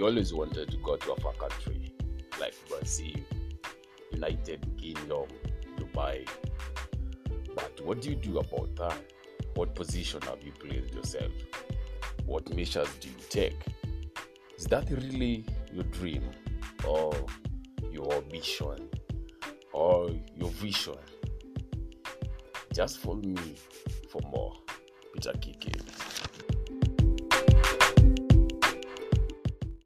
you always wanted to go to a country like Brazil, United Kingdom, Dubai. But what do you do about that? What position have you placed yourself? What measures do you take? Is that really your dream or your ambition or your vision? Just follow me for more. Peter Kiki.